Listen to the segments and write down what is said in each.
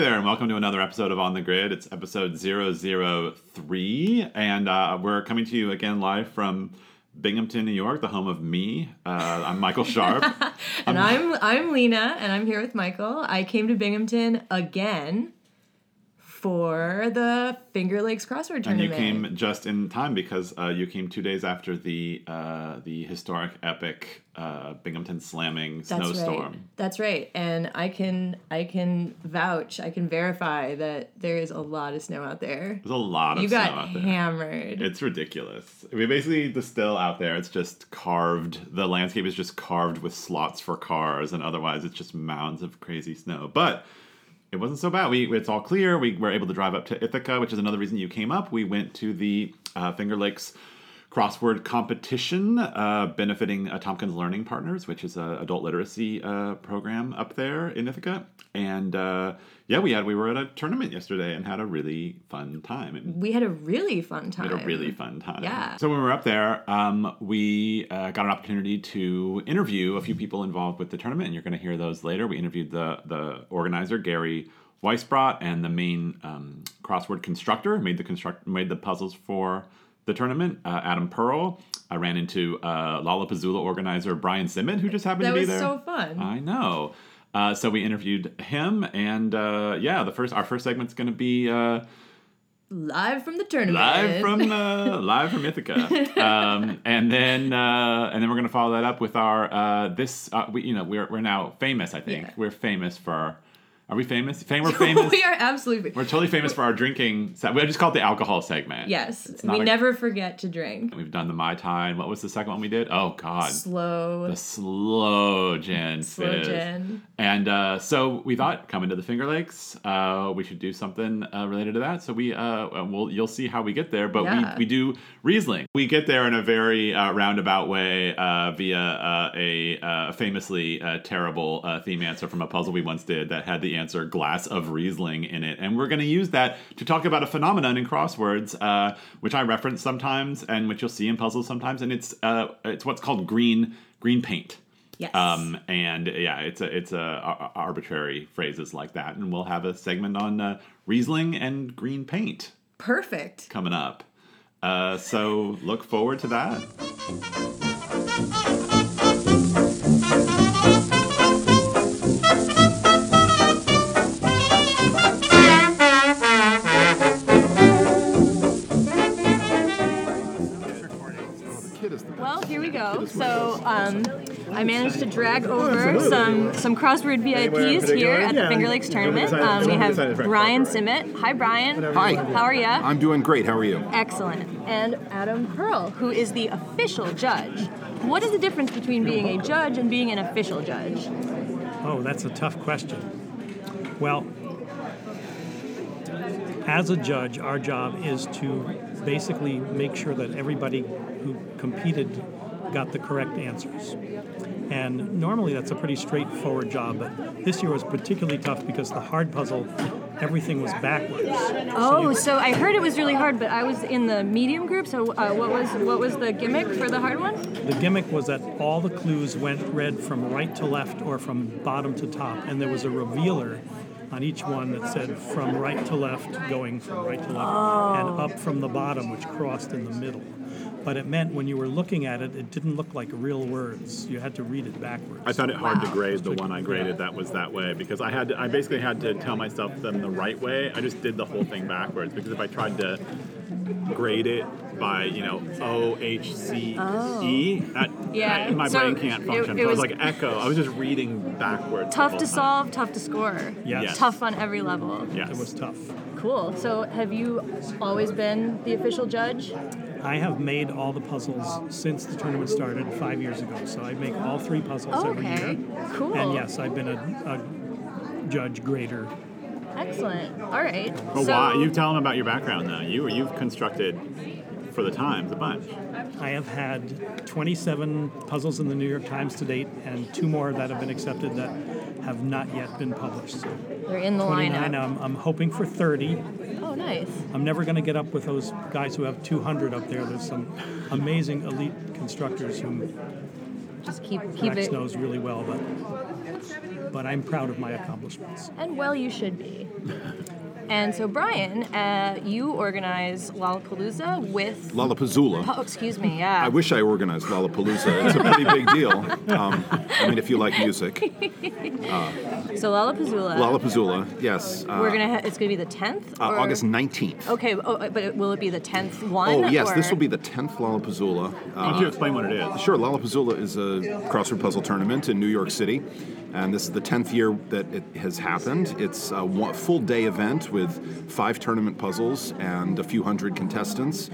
Hey there, and welcome to another episode of On the Grid. It's episode 003, and we're coming to you again live from Binghamton, New York, the home of me. I'm Michael Sharp. And I'm Lena, and I'm here with Michael. I came to Binghamton again for the Finger Lakes Crossword Tournament. And you came just in time because you came 2 days after the historic epic Binghamton slamming snowstorm. Right. That's right. And I can vouch, I can verify that there is a lot of snow out there. There's a lot of snow out there. You got hammered. It's ridiculous. I mean, basically the still out there, it's just carved. The landscape is just carved with slots for cars, and otherwise it's just mounds of crazy snow. But it wasn't so bad. It's all clear. We were able to drive up to Ithaca, which is another reason you came up. We went to the Finger Lakes Crossword Competition, benefiting Tompkins Learning Partners, which is an adult literacy program up there in Ithaca. And we were at a tournament yesterday and had a really fun time. Yeah. So when we were up there, we got an opportunity to interview a few people involved with the tournament, and you're going to hear those later. We interviewed the organizer, Gary Weisbrot, and the main crossword constructor, who made the puzzles for the tournament, Adam Perl. I ran into Lollapuzzoola organizer Brian Simmon, who just happened to be there. That was so fun. I know. So we interviewed him, and our first segment's going to be live from the tournament, live from Ithaca, and then we're going to follow that up with our we're now famous. I think we're famous for. Are we famous? We're famous. We are absolutely famous. We're totally famous for our drinking. We just call it the alcohol segment. Yes. We never forget to drink. We've done the Mai Tai. And what was the second one we did? Oh, God. The slow gin. And so we thought, coming to the Finger Lakes, we should do something related to that. So you'll see how we get there. But we do Riesling. We get there in a very roundabout way via a famously terrible theme answer from a puzzle we once did that had the answer glass of Riesling in it. And we're going to use that to talk about a phenomenon in crosswords, which I reference sometimes and which you'll see in puzzles sometimes. And it's what's called green paint. Yes. It's arbitrary phrases like that. And we'll have a segment on Riesling and green paint. Perfect. Coming up. So look forward to that. So I managed to drag over some crossword VIPs here at the Finger Lakes Tournament. We have Brian Simmett. Hi, Brian. Hi. How are you? I'm doing great. How are you? Excellent. And Adam Perl, who is the official judge. What is the difference between being a judge and being an official judge? Oh, that's a tough question. Well, as a judge, our job is to basically make sure that everybody who competed got the correct answers. And normally that's a pretty straightforward job, but this year was particularly tough because the hard puzzle, everything was backwards. Oh, so I heard it was really hard, but I was in the medium group, so what was the gimmick for the hard one? The gimmick was that all the clues read from right to left or from bottom to top, and there was a revealer on each one that said from right to left, going from right to left, and up from the bottom, which crossed in the middle. But it meant when you were looking at it, it didn't look like real words. You had to read it backwards. I found it hard to grade the one I graded that was that way, because I basically had to tell myself them the right way. I just did the whole thing backwards, because if I tried to grade it by, O-H-C-E, my brain can't function. It was like echo. I was just reading backwards. Tough to solve, tough to score. Yes. Tough on every level. Yes. It was tough. Cool. So have you always been the official judge? I have made all the puzzles since the tournament started 5 years ago. So I make all three puzzles every year. Cool. And yes, I've been a judge grader. Excellent. All right. Well, you tell them about your background, though. You've constructed for the Times a bunch. I have had 27 puzzles in the New York Times to date, and two more that have been accepted that have not yet been published. They're in the lineup. I'm hoping for 30. Oh, nice. I'm never going to get up with those guys who have 200 up there. There's some amazing elite constructors who just keep Max knows really well, but but I'm proud of my accomplishments. And well, you should be. And so, Brian, you organize Lollapalooza with... Lollapuzzoola. Oh, excuse me, yeah. I wish I organized Lollapalooza. It's a pretty big deal. I mean, if you like music. So, Lollapuzzoola. Lollapuzzoola, yes. We're gonna it's going to be the 10th? August 19th. Okay, but will it be the 10th one? Oh, yes, this will be the 10th Lollapuzzoola. Why don't you explain what it is? Sure, Lollapuzzoola is a crossword puzzle tournament in New York City. And this is the 10th year that it has happened. It's a full-day event with 5 tournament puzzles and a few hundred contestants.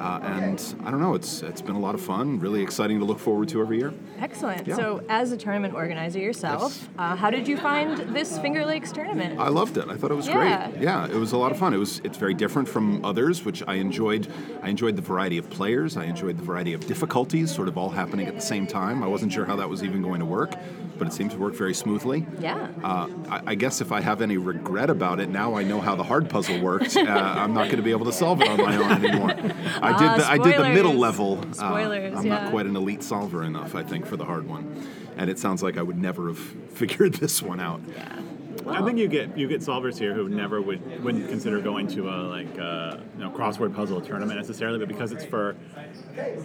And I don't know, it's been a lot of fun, really exciting to look forward to every year. Excellent. Yeah. So as a tournament organizer yourself, yes. How did you find this Finger Lakes tournament? I loved it. I thought it was great. Yeah, it was a lot of fun. It's very different from others, which I enjoyed. I enjoyed the variety of players. I enjoyed the variety of difficulties, sort of all happening at the same time. I wasn't sure how that was even going to work, but it seemed to work very smoothly. Yeah. I guess if I have any regret about it, now I know how the hard puzzle worked. I'm not going to be able to solve it on my own anymore. I did the middle level. Spoilers, I'm not quite an elite solver enough, I think, for the hard one. And it sounds like I would never have figured this one out. Yeah. Well, I think you get solvers here who never wouldn't consider going to a crossword puzzle tournament necessarily, but because it's for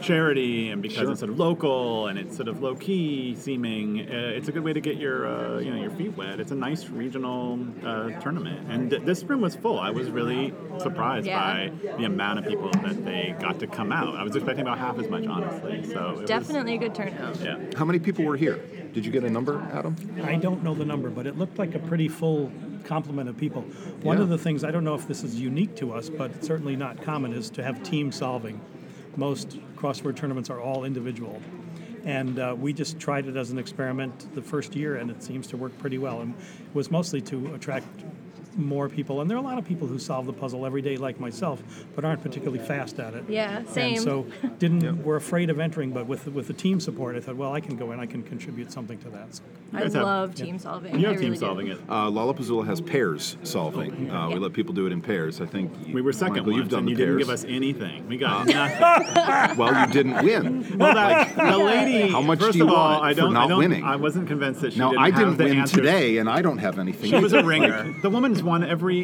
charity and because it's sort of local and it's sort of low key seeming, it's a good way to get your feet wet. It's a nice regional tournament, and this room was full. I was really surprised by the amount of people that they got to come out. I was expecting about half as much, honestly. So it was definitely a good turnout. Yeah. How many people were here? Did you get a number, Adam? I don't know the number, but it looked like a pretty full complement of people. One of the things, I don't know if this is unique to us, but certainly not common, is to have team solving. Most crossword tournaments are all individual. And we just tried it as an experiment the first year, and it seems to work pretty well. And it was mostly to attract more people, and there are a lot of people who solve the puzzle every day like myself but aren't particularly fast at it. Yeah, same. And so we're afraid of entering, but with the team support I thought, well, I can go in, I can contribute something to that. So I love team solving. You have team solving it. Lollapuzzoola has pairs solving. We let people do it in pairs. I think we were second, Michael, once, and you didn't give us anything. We got nothing. Well, you didn't win. Well, the lady, how much do you want for not winning? I wasn't convinced that she didn't have the answer. No, I didn't win today, and I don't have anything. She was a ringer. The woman's won every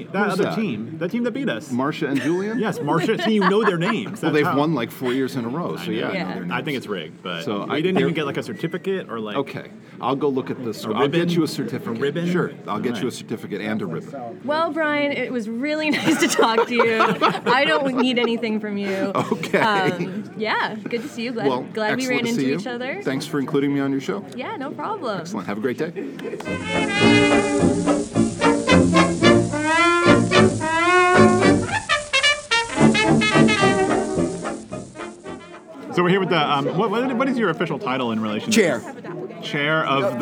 team that beat us. Marsha and Julian? Yes, Marsha. So you know their names. Well, they've won like 4 years in a row, so I know their names. I think it's rigged, but so I didn't even get like a certificate or like... Okay, I'll go look at this. I'll get you a certificate. A ribbon? Sure, I'll get you a certificate and a ribbon. Well, Brian, it was really nice to talk to you. I don't need anything from you. Okay. Good to see you. Glad we ran into each other. Thanks for including me on your show. Yeah, no problem. Excellent. Have a great day. So we're here with the, what is your official title in relation to this? Chair of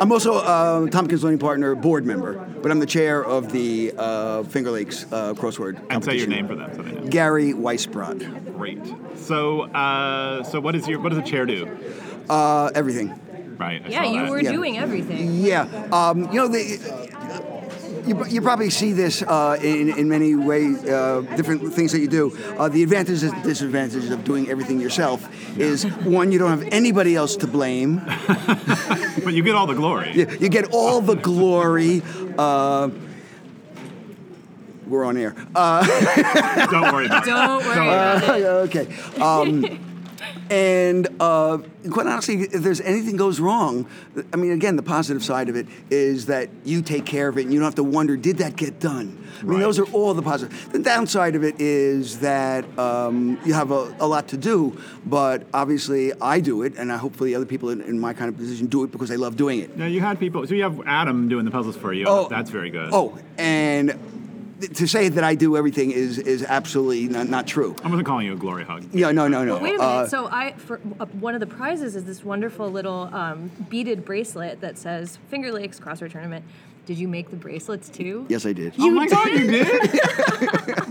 I'm also a Tompkins Learning Partner board member, but I'm the chair of the Finger Lakes Crossword Competition. And say your name for them so they know. Gary Weisbrot. Great. So so what does a chair do? Everything. Right. You were doing everything. Yeah. You probably see this in many ways, different things that you do. The advantages and disadvantages of doing everything yourself is, one, you don't have anybody else to blame. But you get all the glory. You get all the glory. We're on air. Don't worry about it. Okay. And quite honestly, if there's anything goes wrong, I mean, again, the positive side of it is that you take care of it and you don't have to wonder, did that get done? I mean, those are all the positive. The downside of it is that you have a lot to do, but obviously I do it, and hopefully other people in my kind of position do it because they love doing it. Now, you had people, so you have Adam doing the puzzles for you. Oh, that's very good. Oh, and... to say that I do everything is absolutely not true. I wasn't calling you a glory hog. Yeah, no. Well, wait a minute. So one of the prizes is this wonderful little beaded bracelet that says Finger Lakes Crossword Tournament. Did you make the bracelets too? Yes, I did. Oh my God, you did?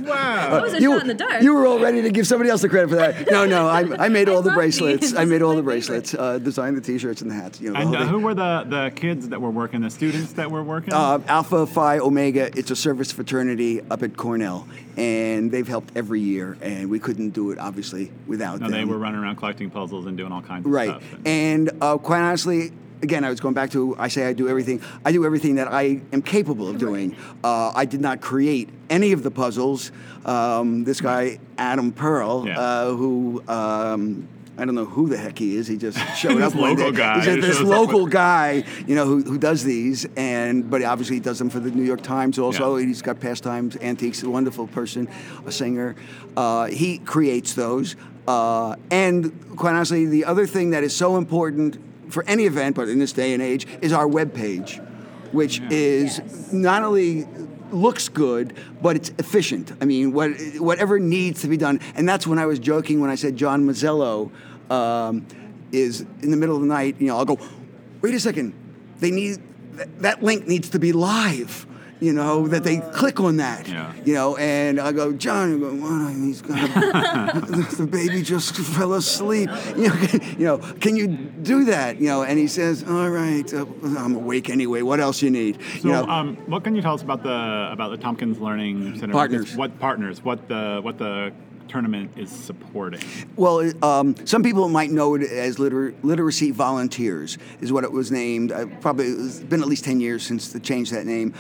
Wow. That was a shot in the dark. You were all ready to give somebody else the credit for that. No, I made all the bracelets. I made all the bracelets. Designed the T-shirts and the hats. You know, and who were the kids that were working, the students that were working? Alpha Phi Omega. It's a service fraternity up at Cornell. And they've helped every year. And we couldn't do it, obviously, without them. No, they were running around collecting puzzles and doing all kinds of stuff. Right. And quite honestly... again, I was going back to, I say I do everything. I do everything that I am capable of doing. I did not create any of the puzzles. This guy, Adam Perl, who... I don't know who the heck he is. He just showed up one day. He's just this local guy, you know, who does these, but obviously he does them for the New York Times also. Yeah. He's got Pastimes, Antiques, a wonderful person, a singer. He creates those. And quite honestly, the other thing that is so important for any event, but in this day and age, is our webpage, which is not only... looks good, but it's efficient. I mean, whatever needs to be done. And that's when I was joking when I said John Mazzello is in the middle of the night, you know, I'll go, wait a second, they need, that link needs to be live, you know, that they click on that, you know, and I go, John, he's gonna, the baby just fell asleep, you know, can you do that, you know, and he says, all right, I'm awake anyway, what else you need? So, you know, what can you tell us about the Tompkins Learning Center? What the tournament is supporting? Well, some people might know it as Literacy Volunteers is what it was named. Probably it's been at least 10 years since they changed that name.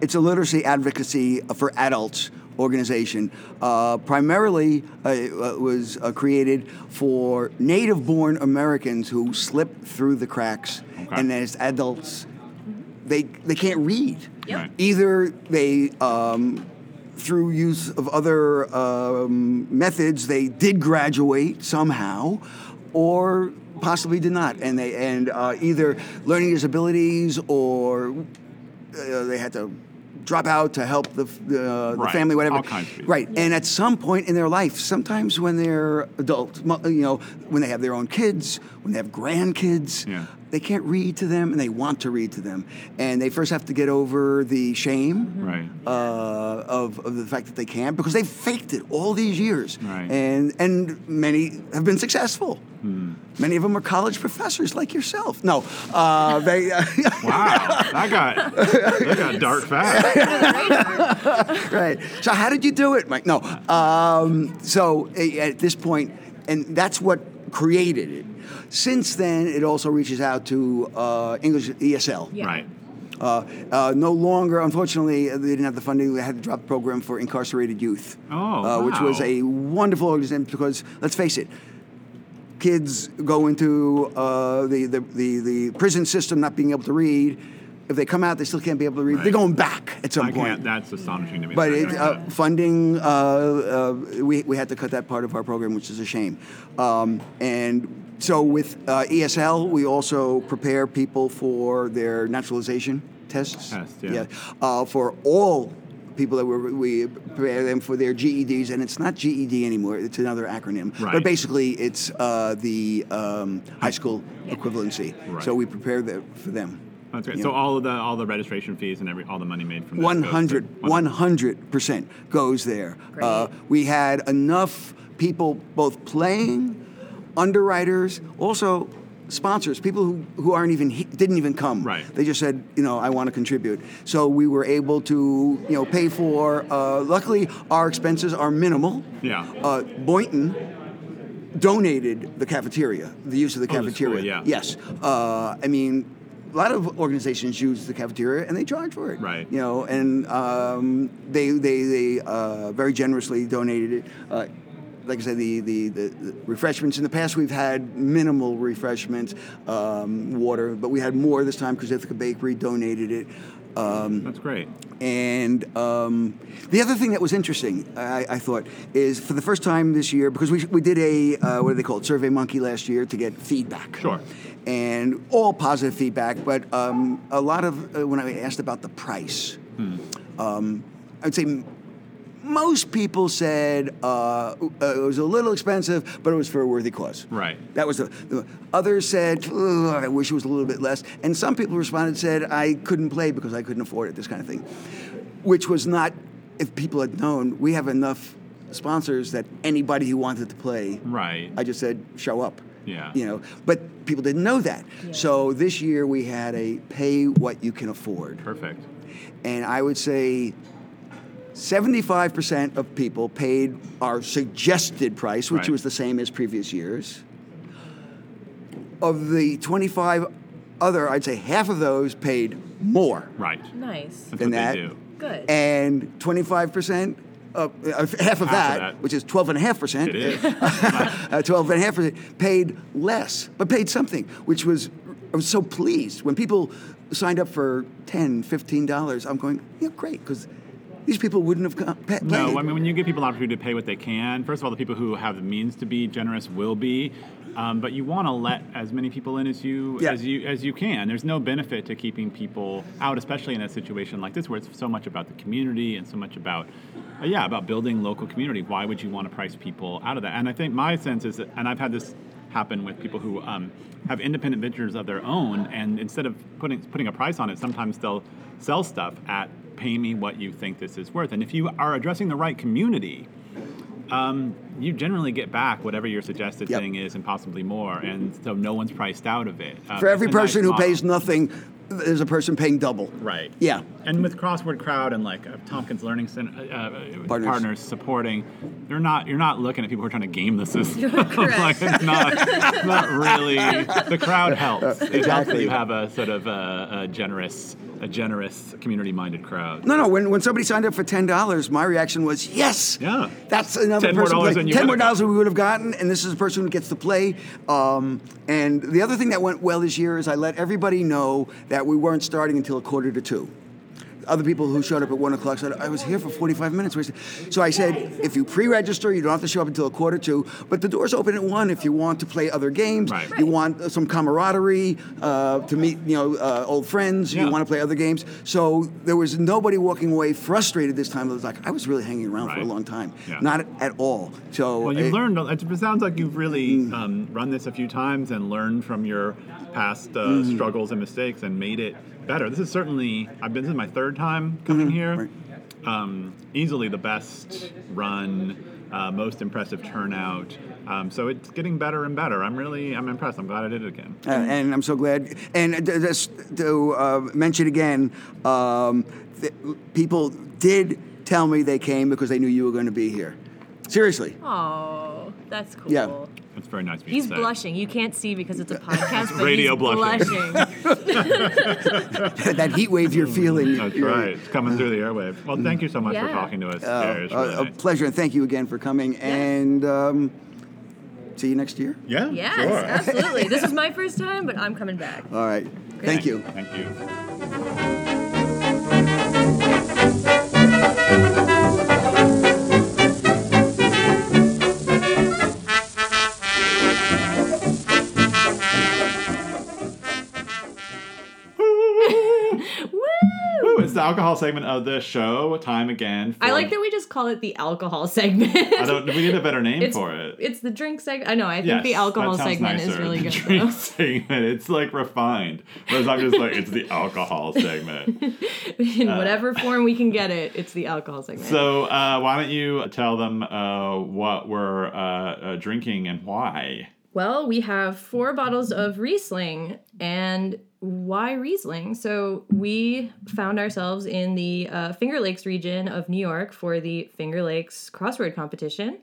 It's a literacy advocacy for adults organization. Primarily, it was created for native-born Americans who slip through the cracks, and as adults, they can't read. Yep. Right. Either they... through use of other methods, they did graduate somehow, or possibly did not, and either learning disabilities or they had to drop out to help the family, whatever. All kinds of people. Right, and at some point in their life, sometimes when they're adult, you know, when they have their own kids, when they have grandkids, they can't read to them, and they want to read to them, and they first have to get over the shame of the fact that they can't, because they've faked it all these years, and many have been successful. Many of them are college professors like yourself. No, they. Wow, that got dark fast. Right. So how did you do it, Mike? No. So at this point, and that's what created it. Since then, it also reaches out to English ESL. Yeah. Right. No longer, unfortunately, they didn't have the funding. They had to drop the program for incarcerated youth. Which was a wonderful organization because, let's face it, kids go into the prison system not being able to read. If they come out, they still can't be able to read. Right. They're going back at some point. That's astonishing to me. But funding, we had to cut that part of our program, which is a shame. And so with ESL, we also prepare people for their naturalization tests. For all people that we prepare them for their GEDs, and it's not GED anymore, it's another acronym. Right. But basically, it's the high school equivalency. Right. So we prepare for them. That's great. So all the registration fees and all the money made from that 100% goes there. We had enough people both playing, underwriters, also sponsors, people who didn't even come. Right. They just said, you know, I want to contribute. So we were able to, you know, pay for. Luckily, our expenses are minimal. Yeah. Boynton donated the cafeteria, the use of the cafeteria. The school, yes. I mean. A lot of organizations use the cafeteria and they charge for it. Right. You know, and they very generously donated it. Like I said, the refreshments in the past we've had minimal refreshments, water, but we had more this time because Ithaca Bakery donated it. That's great. And the other thing that was interesting, I thought, is for the first time this year, because we did a, what do they call it, SurveyMonkey last year to get feedback. Sure. And all positive feedback, but a lot of, when I asked about the price, I would say most people said it was a little expensive, but it was for a worthy cause. Right. That was the others said, I wish it was a little bit less. And some people responded said, I couldn't play because I couldn't afford it, this kind of thing. Which was not, if people had known, we have enough sponsors that anybody who wanted to play. Right. I just said, show up. Yeah. You know, but people didn't know that. Yeah. So this year we had a pay what you can afford. Perfect. And I would say... 75% of people paid our suggested price, which was the same as previous years. Of the 25 other, I'd say half of those paid more. Right. Nice. That's than what that. They do. Good. And 25%, half of that, which is 12.5%. It is. 12.5% paid less, but paid something, which was, I was so pleased. When people signed up for $10, $15, I'm going, yeah, great, because these people wouldn't have played. No, I mean, when you give people an opportunity to pay what they can, first of all, the people who have the means to be generous will be, but you want to let as many people in as you can. There's no benefit to keeping people out, especially in a situation like this where it's so much about the community and so much about building local community. Why would you want to price people out of that? And I think my sense is that, and I've had this happen with people who have independent ventures of their own, and instead of putting a price on it, sometimes they'll sell stuff at pay me what you think this is worth. And if you are addressing the right community, you generally get back whatever your suggested thing is and possibly more, and so no one's priced out of it. For every person who pays nothing, there's a person paying double. Right. Yeah. And with Crossword Crowd and like Tompkins Learning Partners supporting, you're not looking at people who are trying to game the system. Like it's not really. The crowd helps. Exactly. It helps that you have a sort of a generous community-minded crowd. No. When somebody signed up for $10, my reaction was yes. Yeah. That's another person. $10 more than we would have gotten, and this is a person who gets to play. And the other thing that went well this year is I let everybody know that we weren't starting until 1:45. Other people who showed up at 1 o'clock said, I was here for 45 minutes. So I said, if you pre-register, you don't have to show up until 1:45, but the door's open at 1 if you want to play other games. Right. You want some camaraderie to meet old friends. Yeah. You want to play other games. So there was nobody walking away frustrated this time. It was like, I was really hanging around for a long time. Yeah. Not at all. So well, you've learned. It sounds like you've really run this a few times and learned from your past struggles and mistakes and made it better. This is certainly, this is my third time coming here. Right. Easily the best run, most impressive turnout. So it's getting better and better. I'm impressed. I'm glad I did it again. And I'm so glad. And just to mention again, people did tell me they came because they knew you were going to be here. Seriously. Oh, that's cool. Yeah. That's very nice of you to say. He's blushing. You can't see because it's a podcast, but radio he's blushing. That heat wave you're feeling. That's right. It's coming through the airwave. Well, thank you so much for talking to us. A pleasure, and thank you again for coming. Yeah. And see you next year? Yeah. Yes, sure. Absolutely. This is my first time, but I'm coming back. All right. Great. Thank you. Thank you. The alcohol segment of the show, time again. I like that we just call it the alcohol segment. We need a better name for it. It's the drink segment. I know. I think the alcohol segment is really good. Drink segment. It's like refined. Whereas I'm just like, it's the alcohol segment. In whatever form we can get it, it's the alcohol segment. So why don't you tell them what we're drinking and why? Well, we have 4 bottles of Riesling, and why Riesling? So we found ourselves in the Finger Lakes region of New York for the Finger Lakes Crossword Competition.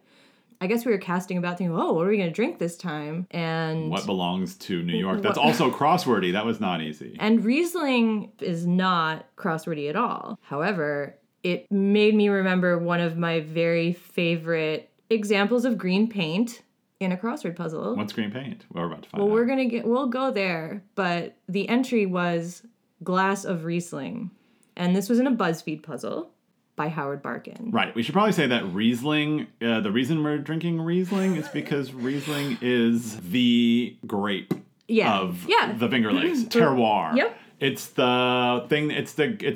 I guess we were casting about thinking, oh, what are we going to drink this time? And what belongs to New York? That's also crosswordy. That was not easy. And Riesling is not crosswordy at all. However, it made me remember one of my very favorite examples of green paint in a crossword puzzle. What's green paint? We're about to find out. We're going to we'll go there, but the entry was glass of Riesling. And this was in a BuzzFeed puzzle by Howard Barkin. Right. We should probably say that Riesling, the reason we're drinking Riesling is because Riesling is the grape of the Finger Lakes terroir. Yep. It's the thing, it's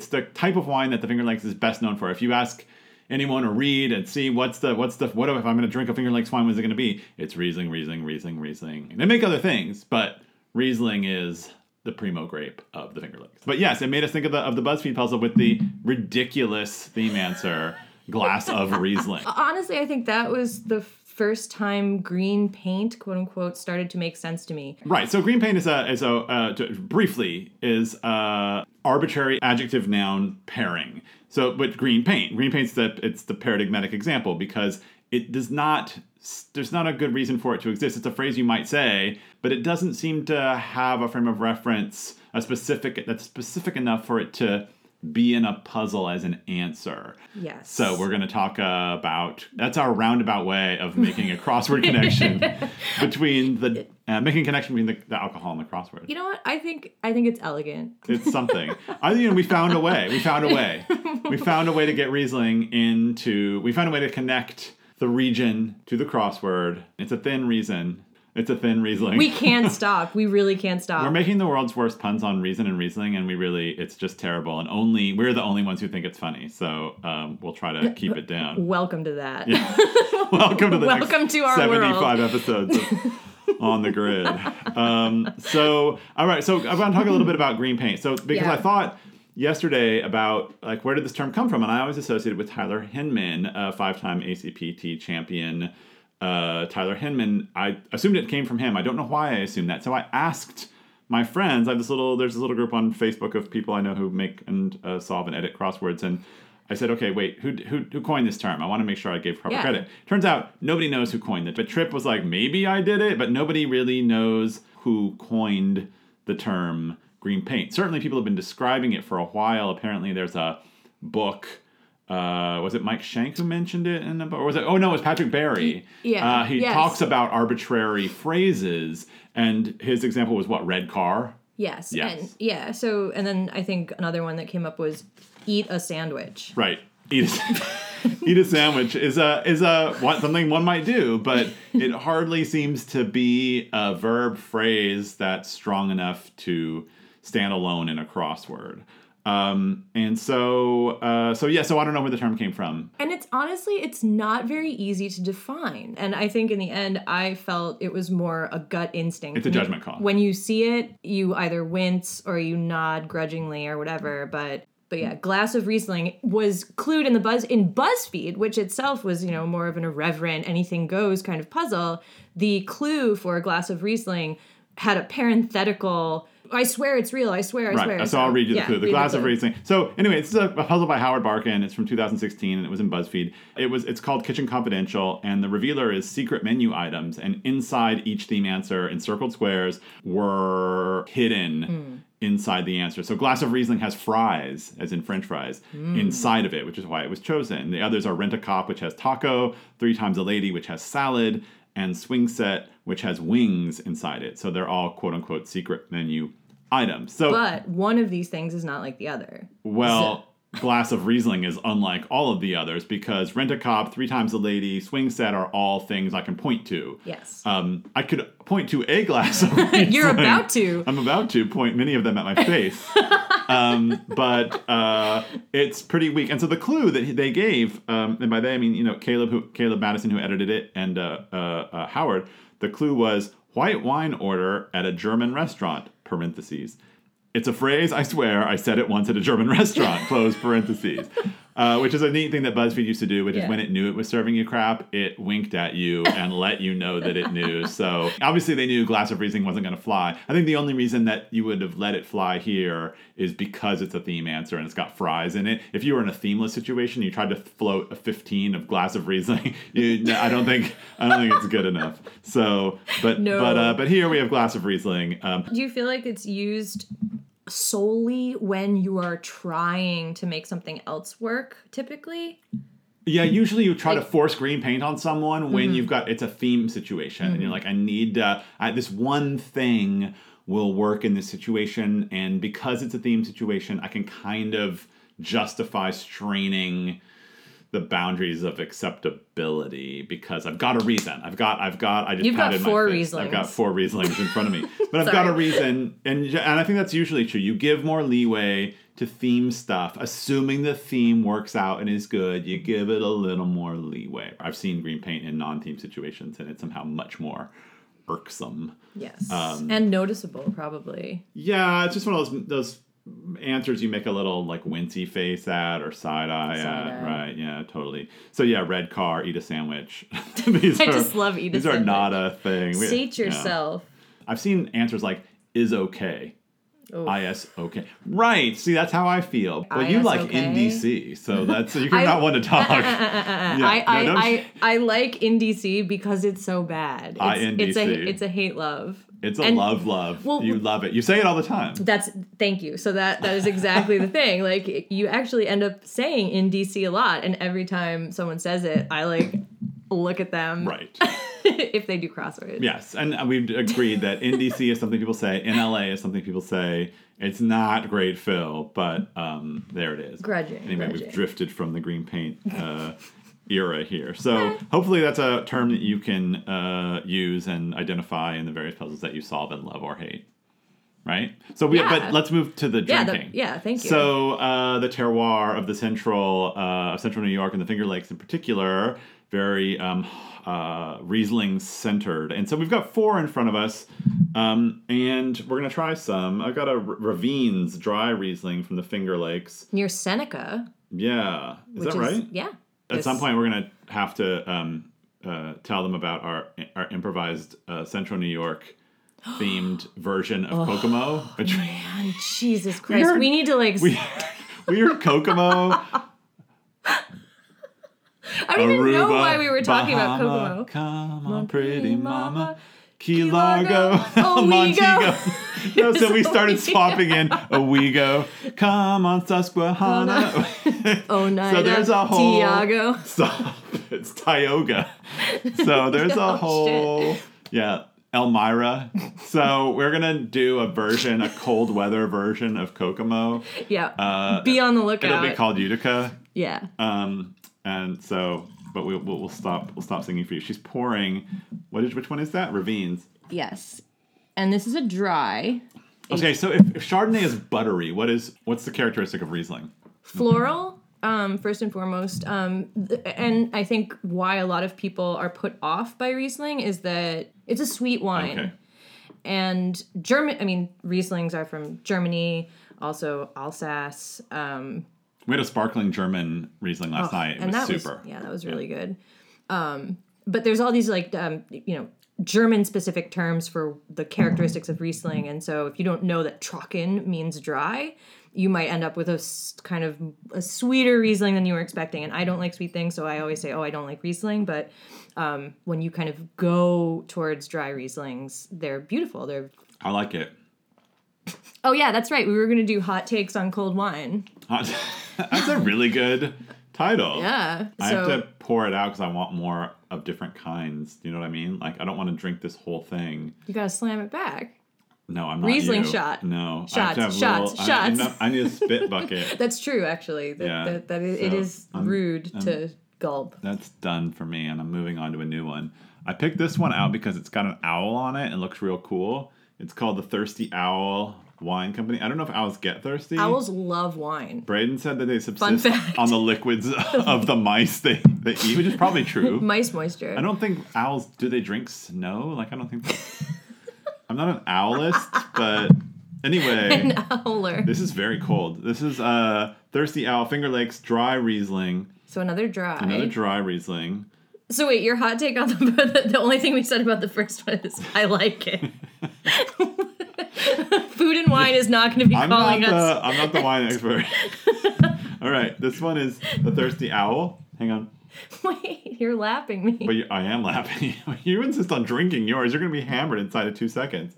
the type of wine that the Finger Lakes is best known for. If you ask anyone to read and see what if I'm going to drink a Finger Lakes wine, what's it going to be? It's Riesling, Riesling, Riesling, Riesling. They make other things, but Riesling is the primo grape of the Finger Lakes. But yes, it made us think of the BuzzFeed puzzle with the ridiculous theme answer, glass of Riesling. Honestly, I think that was the first time green paint, quote unquote, started to make sense to me. Right. So green paint is arbitrary adjective noun pairing. So, but green paint's it's the paradigmatic example because it does not, there's not a good reason for it to exist. It's a phrase you might say, but it doesn't seem to have a frame of reference, that's specific enough for it to be in a puzzle as an answer. Yes. So we're going to talk about, that's our roundabout way of making a crossword connection between the, making a connection between the alcohol and the crossword. You know what? I think it's elegant. It's something. We found a way. We found a way to get Riesling into, we found a way to connect the region to the crossword. It's a thin reason. It's a thin Riesling. We can't stop. We really can't stop. We're making the world's worst puns on reason and Riesling, and it's just terrible. And we're the only ones who think it's funny. So we'll try to keep it down. Welcome to that. Yeah. Welcome to the next to our 75 world. Episodes of On the Grid. All right. So I want to talk a little bit about green paint. So because I thought yesterday about, like, where did this term come from? And I always associated with Tyler Hinman, a 5-time ACPT champion. Tyler Hinman, I assumed it came from him. I don't know why I assumed that. So I asked my friends. There's this little group on Facebook of people I know who make and solve and edit crosswords. And I said, okay, wait, who coined this term? I want to make sure I gave proper credit. Turns out nobody knows who coined it. But Tripp was like, maybe I did it, but nobody really knows who coined the term green paint. Certainly people have been describing it for a while. Apparently there's a book. Was it Mike Shank who mentioned it in the book? Or was it? Oh, no, it was Patrick Berry. He talks about arbitrary phrases, and his example was what? Red car? Yes. And then I think another one that came up was eat a sandwich. Right. Eat a sandwich is something one might do, but it hardly seems to be a verb phrase that's strong enough to stand alone in a crossword. So I don't know where the term came from. And it's not very easy to define. And I think in the end, I felt it was more a gut instinct. It's a judgment call. When you see it, you either wince or you nod grudgingly or whatever, but yeah, glass of Riesling was clued in the BuzzFeed, which itself was, more of an irreverent, anything goes kind of puzzle. The clue for a glass of Riesling had a parenthetical, I swear it's real. I swear. So I'll read you the clue. The glass of Riesling. So anyway, this is a puzzle by Howard Barkin. It's from 2016, and it was in BuzzFeed. It's called Kitchen Confidential, and the revealer is secret menu items. And inside each theme answer, in circled squares, were hidden inside the answer. So glass of Riesling has fries, as in French fries, inside of it, which is why it was chosen. The others are Rent a Cop, which has taco, Three Times a Lady, which has salad, and Swing Set, which has wings inside it. So they're all, quote-unquote, secret menu items. So, but one of these things is not like the other. Well, Glass of Riesling is unlike all of the others because Rent-A-Cop, Three Times a Lady, Swing Set are all things I can point to. Yes. I could point to a glass of Riesling. You're about to. I'm about to point many of them at my face. But it's pretty weak. And so the clue that they gave, and by they I mean, Caleb Madison, who edited it, and Howard, the clue was white wine order at a German restaurant, parentheses. It's a phrase, I swear, I said it once at a German restaurant, close parentheses. Which is a neat thing that BuzzFeed used to do, which is when it knew it was serving you crap, it winked at you and let you know that it knew. So obviously they knew glass of Riesling wasn't going to fly. I think the only reason that you would have let it fly here is because it's a theme answer and it's got fries in it. If you were in a themeless situation, you tried to float a 15 of glass of Riesling, I don't think it's good enough. So, but here we have glass of Riesling. Do you feel like it's used solely when you are trying to make something else work, typically? Yeah, usually you try to force green paint on someone when it's a theme situation. And you're like, I need this one thing will work in this situation. And because it's a theme situation, I can kind of justify straining the boundaries of acceptability because I've got a reason. I've got four Rieslings in front of me, but I've got a reason. And I think that's usually true. You give more leeway to theme stuff, assuming the theme works out and is good. You give it a little more leeway. I've seen green paint in non-theme situations and it's somehow much more irksome. Yes. And noticeable probably. Yeah. It's just one of those answers you make a little like wincy face at or side-eye at, right? Yeah, totally. So yeah, red car, eat a sandwich. I just love eat a sandwich. These are not a thing. Sate yourself. I've seen answers like is okay. Ooh. ISOK. Right. See, that's how I feel. But you like NDC, so that's you're not one to talk. I like NDC because it's so bad. It's a hate love. It's a love. Well, you love it. You say it all the time. Thank you. So that is exactly the thing. Like you actually end up saying NDC a lot, and every time someone says it, I look at them. Right. If they do crosswords. Yes, and we've agreed that NDC is something people say, NLA is something people say. It's not great, Phil, but there it is. Grudging. We've drifted from the green paint era here. So hopefully that's a term that you can use and identify in the various puzzles that you solve and love or hate. Right? So but let's move to the drinking. Thank you. So the terroir of the central New York and the Finger Lakes in particular, very Riesling centered. And so we've got four in front of us, and we're going to try some. I've got a Ravines dry Riesling from the Finger Lakes. Near Seneca. Yeah. Is that right? Yeah. At some point, we're going to have to tell them about our improvised Central New York themed version of Kokomo. Oh, man, Jesus Christ. We need to we are Kokomo. I don't even know why we were talking about Kokomo. Come on, pretty mama. Key Largo, Montego. No, so we started swapping in Owego. Come on, Susquehanna. Oneida. So there's a whole. Tiago. It's Tioga. So there's a whole. Shit. Yeah, Elmira. So we're going to do a cold weather version of Kokomo. Yeah. Be on the lookout. It'll be called Utica. Yeah. And so, but we'll stop. We'll stop singing for you. She's pouring. Which one is that? Ravines. Yes, and this is a dry. Okay, so if Chardonnay is buttery, what's the characteristic of Riesling? Floral, first and foremost. And I think why a lot of people are put off by Riesling is that it's a sweet wine. Okay. And Rieslings are from Germany, also Alsace. We had a sparkling German Riesling last night. It was super. That was really good. But there's all these German-specific terms for the characteristics of Riesling. And so if you don't know that trocken means dry, you might end up with a sweeter Riesling than you were expecting. And I don't like sweet things, so I always say, I don't like Riesling. But when you kind of go towards dry Rieslings, they're beautiful. I like it. Oh, yeah, that's right. We were going to do hot takes on cold wine. That's a really good title. Yeah. I have to pour it out because I want more of different kinds. You know what I mean? Like, I don't want to drink this whole thing. You got to slam it back. No, I'm not Riesling you. Shot. No. Shots. I need a spit bucket. That's true, actually. It is rude to gulp. That's done for me, and I'm moving on to a new one. I picked this one out because it's got an owl on it and looks real cool. It's called the Thirsty Owl Wine Company. I don't know if owls get thirsty. Owls love wine. Braden said that they subsist on the liquids of the mice they eat, which is probably true. Mice moisture. I don't think owls, do they drink snow? I don't think I'm not an owlist, but anyway. An owler. This is very cold. This is Thirsty Owl, Finger Lakes, dry Riesling. So another dry Riesling. So wait, your hot take on the only thing we said about the first one is, I like it. Food and wine is not going to be calling us. I'm not the wine expert. All right, this one is the Thirsty Owl. Hang on. Wait, you're lapping me. I am lapping you. You insist on drinking yours. You're going to be hammered inside of 2 seconds.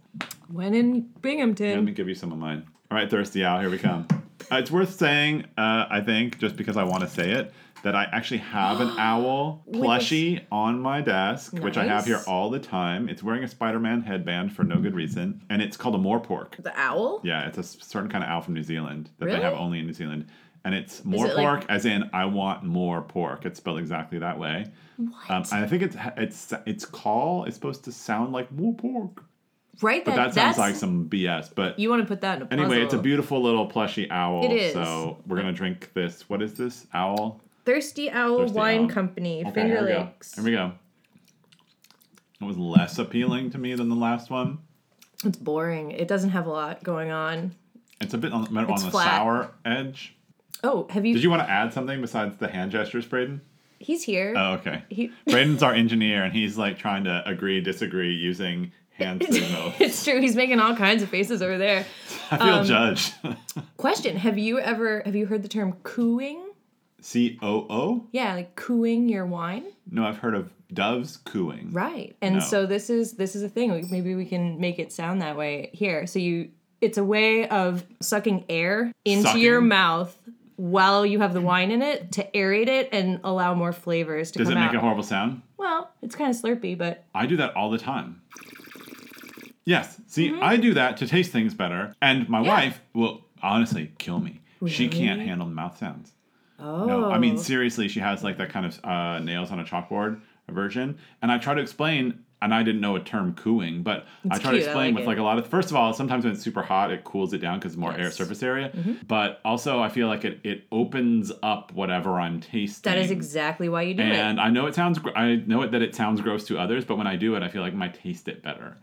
When in Binghamton. Let me give you some of mine. All right, Thirsty Owl, here we come. It's worth saying, I think, just because I want to say it, that I actually have an owl plushie on my desk, nice. Which I have here all the time. It's wearing a Spider-Man headband for no good reason, and it's called a moorpork. The owl? Yeah, it's a certain kind of owl from New Zealand that they have only in New Zealand. And it's moorpork, as in, I want more pork. It's spelled exactly that way. What? And I think its call is supposed to sound like moorpork. Right, but that sounds like some BS. But you want to put that in a puzzle. Anyway, it's a beautiful little plushy owl. It is. So we're gonna drink this. What is this owl? Thirsty Owl Wine Company, Finger Lakes. Here we go. It was less appealing to me than the last one. It's boring. It doesn't have a lot going on. It's a bit on the sour edge. Oh, have you? Did you want to add something besides the hand gestures, Braden? He's here. Oh, okay. Braden's our engineer, and he's trying to agree, disagree using hands to the nose. It's true. He's making all kinds of faces over there. I feel judged. Question: Have you heard the term cooing? COO? Yeah, like cooing your wine. No, I've heard of doves cooing. Right, and so this is a thing. Maybe we can make it sound that way here. So it's a way of sucking air into your mouth while you have the wine in it to aerate it and allow more flavors to come out. Does it make a horrible sound? Well, it's kind of slurpy, but... I do that all the time. Yes. See, I do that to taste things better. And my wife will honestly kill me. Really? She can't handle the mouth sounds. Oh. No, I mean, seriously, she has like that kind of nails on a chalkboard version. And I try to explain... And I didn't know a term cooing, but I try to explain with like a lot of... First of all, sometimes when it's super hot, it cools it down because more air surface area. Mm-hmm. But also, I feel like it opens up whatever I'm tasting. That is exactly why you do it. And I know it sounds gross to others, but when I do it, I feel like I taste it better.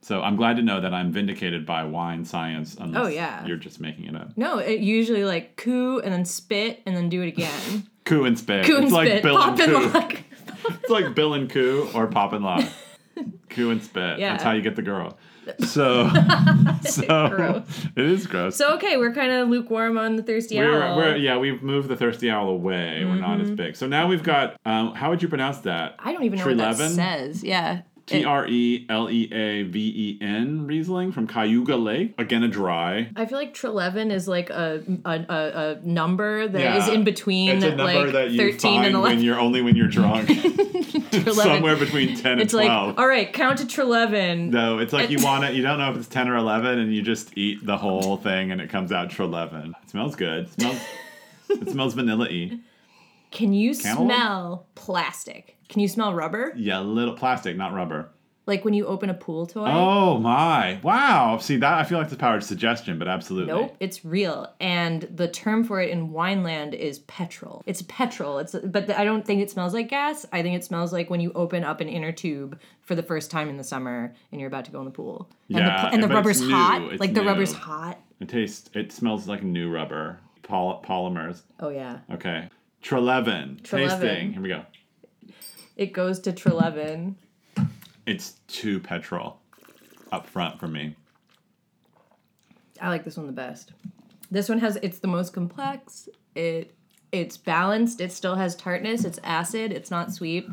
So I'm glad to know that I'm vindicated by wine science, unless you're just making it up. No, it usually like coo and then spit and then do it again. Coo and spit. Coo and it's spit. Like Bill Pop and Lock. It's like Bill and Coo or Pop and Lock. Coo and spit. Yeah. That's how you get the girl. So it is gross. So, okay, we're kind of lukewarm on the Thirsty Owl. We've moved the Thirsty Owl away. Mm-hmm. We're not as big. So now we've got, how would you pronounce that? I don't even know what that says. Yeah. TRELEAVEN Riesling from Cayuga Lake. Again, a dry. I feel like Tréleaven is like a number that is in between. It's a number like that you find and when you're drunk. Somewhere between 10 and 12. It's like, all right, count to Tréleaven. No, it's like you don't know if it's 10 or 11, and you just eat the whole thing, and it comes out Tréleaven. It smells good. It smells vanilla-y. Can you smell plastic? Can you smell rubber? Yeah, a little plastic, not rubber. Like when you open a pool toy? Oh, my. Wow. See, that I feel like the power of suggestion, but absolutely. Nope, it's real. And the term for it in wineland is petrol. It's petrol. But I don't think it smells like gas. I think it smells like when you open up an inner tube for the first time in the summer and you're about to go in the pool. And the rubber's hot. It's like new. The rubber's hot. It smells like new rubber. Polymers. Oh, yeah. Okay. Tréleaven. Tasting. Here we go. It goes to Tréleaven. It's too petrol up front for me. I like this one the best. This one it's the most complex. It's balanced. It still has tartness. It's acid. It's not sweet.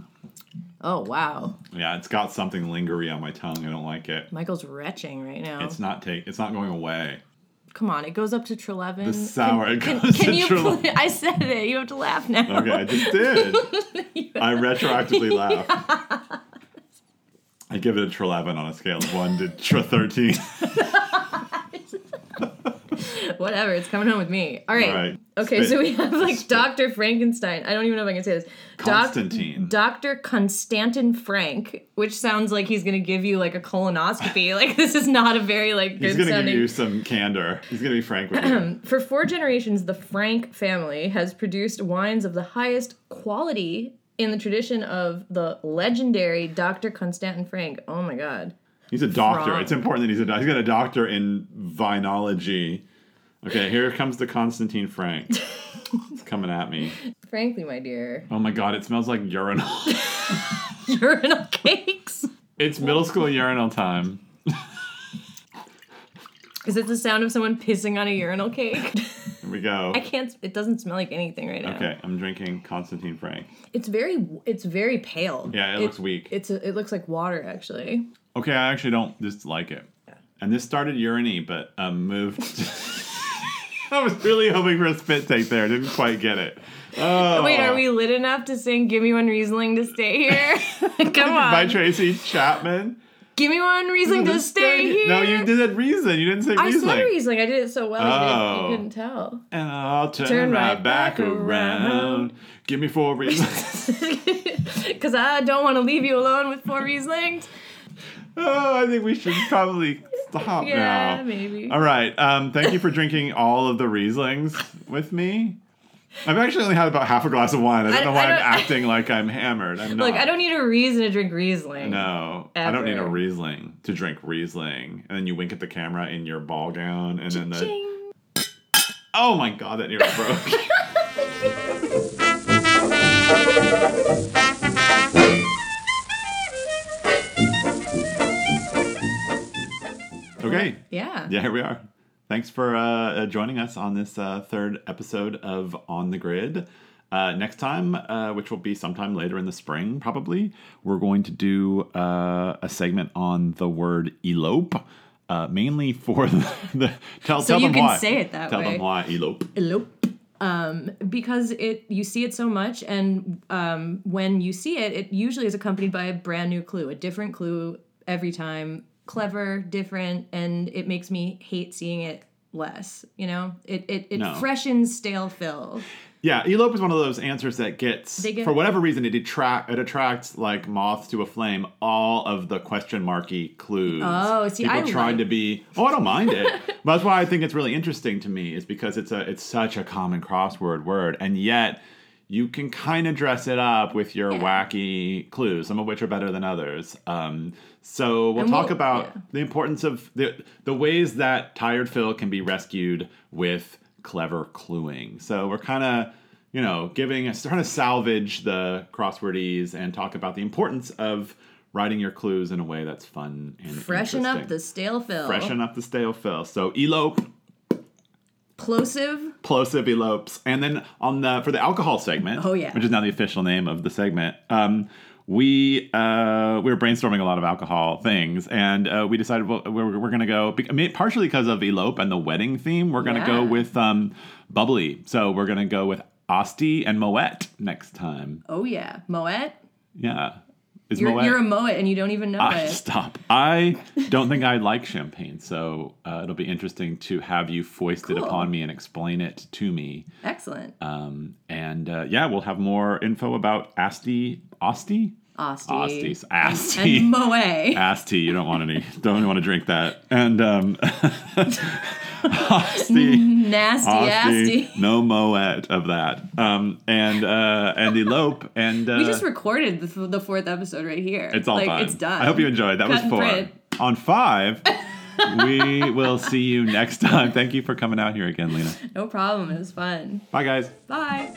Oh, wow. Yeah, it's got something lingery on my tongue. I don't like it. Michael's retching right now. It's not going away. Come on, it goes up to Tréleaven. The sour, it goes to Tréleaven. I said it. You have to laugh now. Okay, I just did. I retroactively laughed. Yeah. I give it a Tréleaven on a scale of 1 to 13. Whatever, it's coming home with me. All right. Okay, so we have like Dr. Frankenstein. I don't even know if I can say this. Dr. Konstantin Frank, which sounds like he's going to give you like a colonoscopy. Like this is not a very like good sounding. He's going to give you some candor. He's going to be frank with you. For 4 generations, the Frank family has produced wines of the highest quality in the tradition of the legendary Dr. Konstantin Frank. Oh my God. He's a doctor. It's important that he's a doctor. He's got a doctor in vinology. Okay, here comes the Konstantin Frank. It's coming at me. Frankly, my dear. Oh my God, it smells like urinal. Urinal cakes? It's middle school urinal time. Is it the sound of someone pissing on a urinal cake? Here we go. It doesn't smell like anything right now. Okay, I'm drinking Konstantin Frank. It's very pale. Yeah, it looks weak. It looks like water, actually. Okay, I actually don't dislike it. Yeah. And this started urine-y, but moved. I was really hoping for a spit take there. Didn't quite get it. Oh. Wait, are we lit enough to sing Give Me One Riesling to Stay Here? Come on. By Tracy Chapman. Give me one Riesling to stay here. No, you did that Riesling. You didn't say Riesling. I said Riesling. I did it so well you couldn't tell. And I'll turn right back around. Give me 4 Rieslings. Because I don't want to leave you alone with 4 Rieslings. Oh, I think we should probably stop now. Yeah, maybe. All right. Thank you for drinking all of the Rieslings with me. I've actually only had about half a glass of wine. I don't know why I'm acting like I'm hammered. I'm not. Look, I don't need a reason to drink Riesling. No, ever. I don't need a Riesling to drink Riesling. And then you wink at the camera in your ball gown. And then oh my God, that nearly broke. Yeah, here we are. Thanks for joining us on this third episode of On the Grid. Next time, which will be sometime later in the spring, probably, we're going to do a segment on the word elope, mainly for the tell them why. So you can say it that way. Tell them why elope. Elope. Because you see it so much, and when you see it, it usually is accompanied by a brand new clue, a different clue every time. Clever, different, and it makes me hate seeing it less. You know, it freshens stale fill. Yeah, elope is one of those answers that gets for whatever reason, it attracts like moths to a flame, all of the question marky clues. Oh, see, I don't mind it. But that's why I think it's really interesting to me, is because it's such a common crossword word, and yet you can kind of dress it up with your wacky clues, some of which are better than others. So we'll talk about the importance of the ways that tired Phil can be rescued with clever cluing. So we're kind of, trying to salvage the crossword-ese and talk about the importance of writing your clues in a way that's fun and freshen up the stale Phil. Freshen up the stale Phil. So elope. Plosive elopes. And then for the alcohol segment, which is now the official name of the segment, we were brainstorming a lot of alcohol things, and we decided we're going to go, partially because of elope and the wedding theme, we're going to go with bubbly. So we're going to go with Asti and Moet next time. Oh, yeah. Moet? Yeah. You're a Moet and you don't even know it. Stop. I don't think I like champagne, so it'll be interesting to have you foist it upon me and explain it to me. Excellent. And we'll have more info about Asti. And Moet. Asti. You don't want any. Don't want to drink that. And Asti. Nasty Asti. No Moet of that. And elope. And we just recorded the fourth episode right here. It's all fine. It's done. I hope you enjoyed. That was 4. On 5, we will see you next time. Thank you for coming out here again, Lena. No problem. It was fun. Bye, guys. Bye.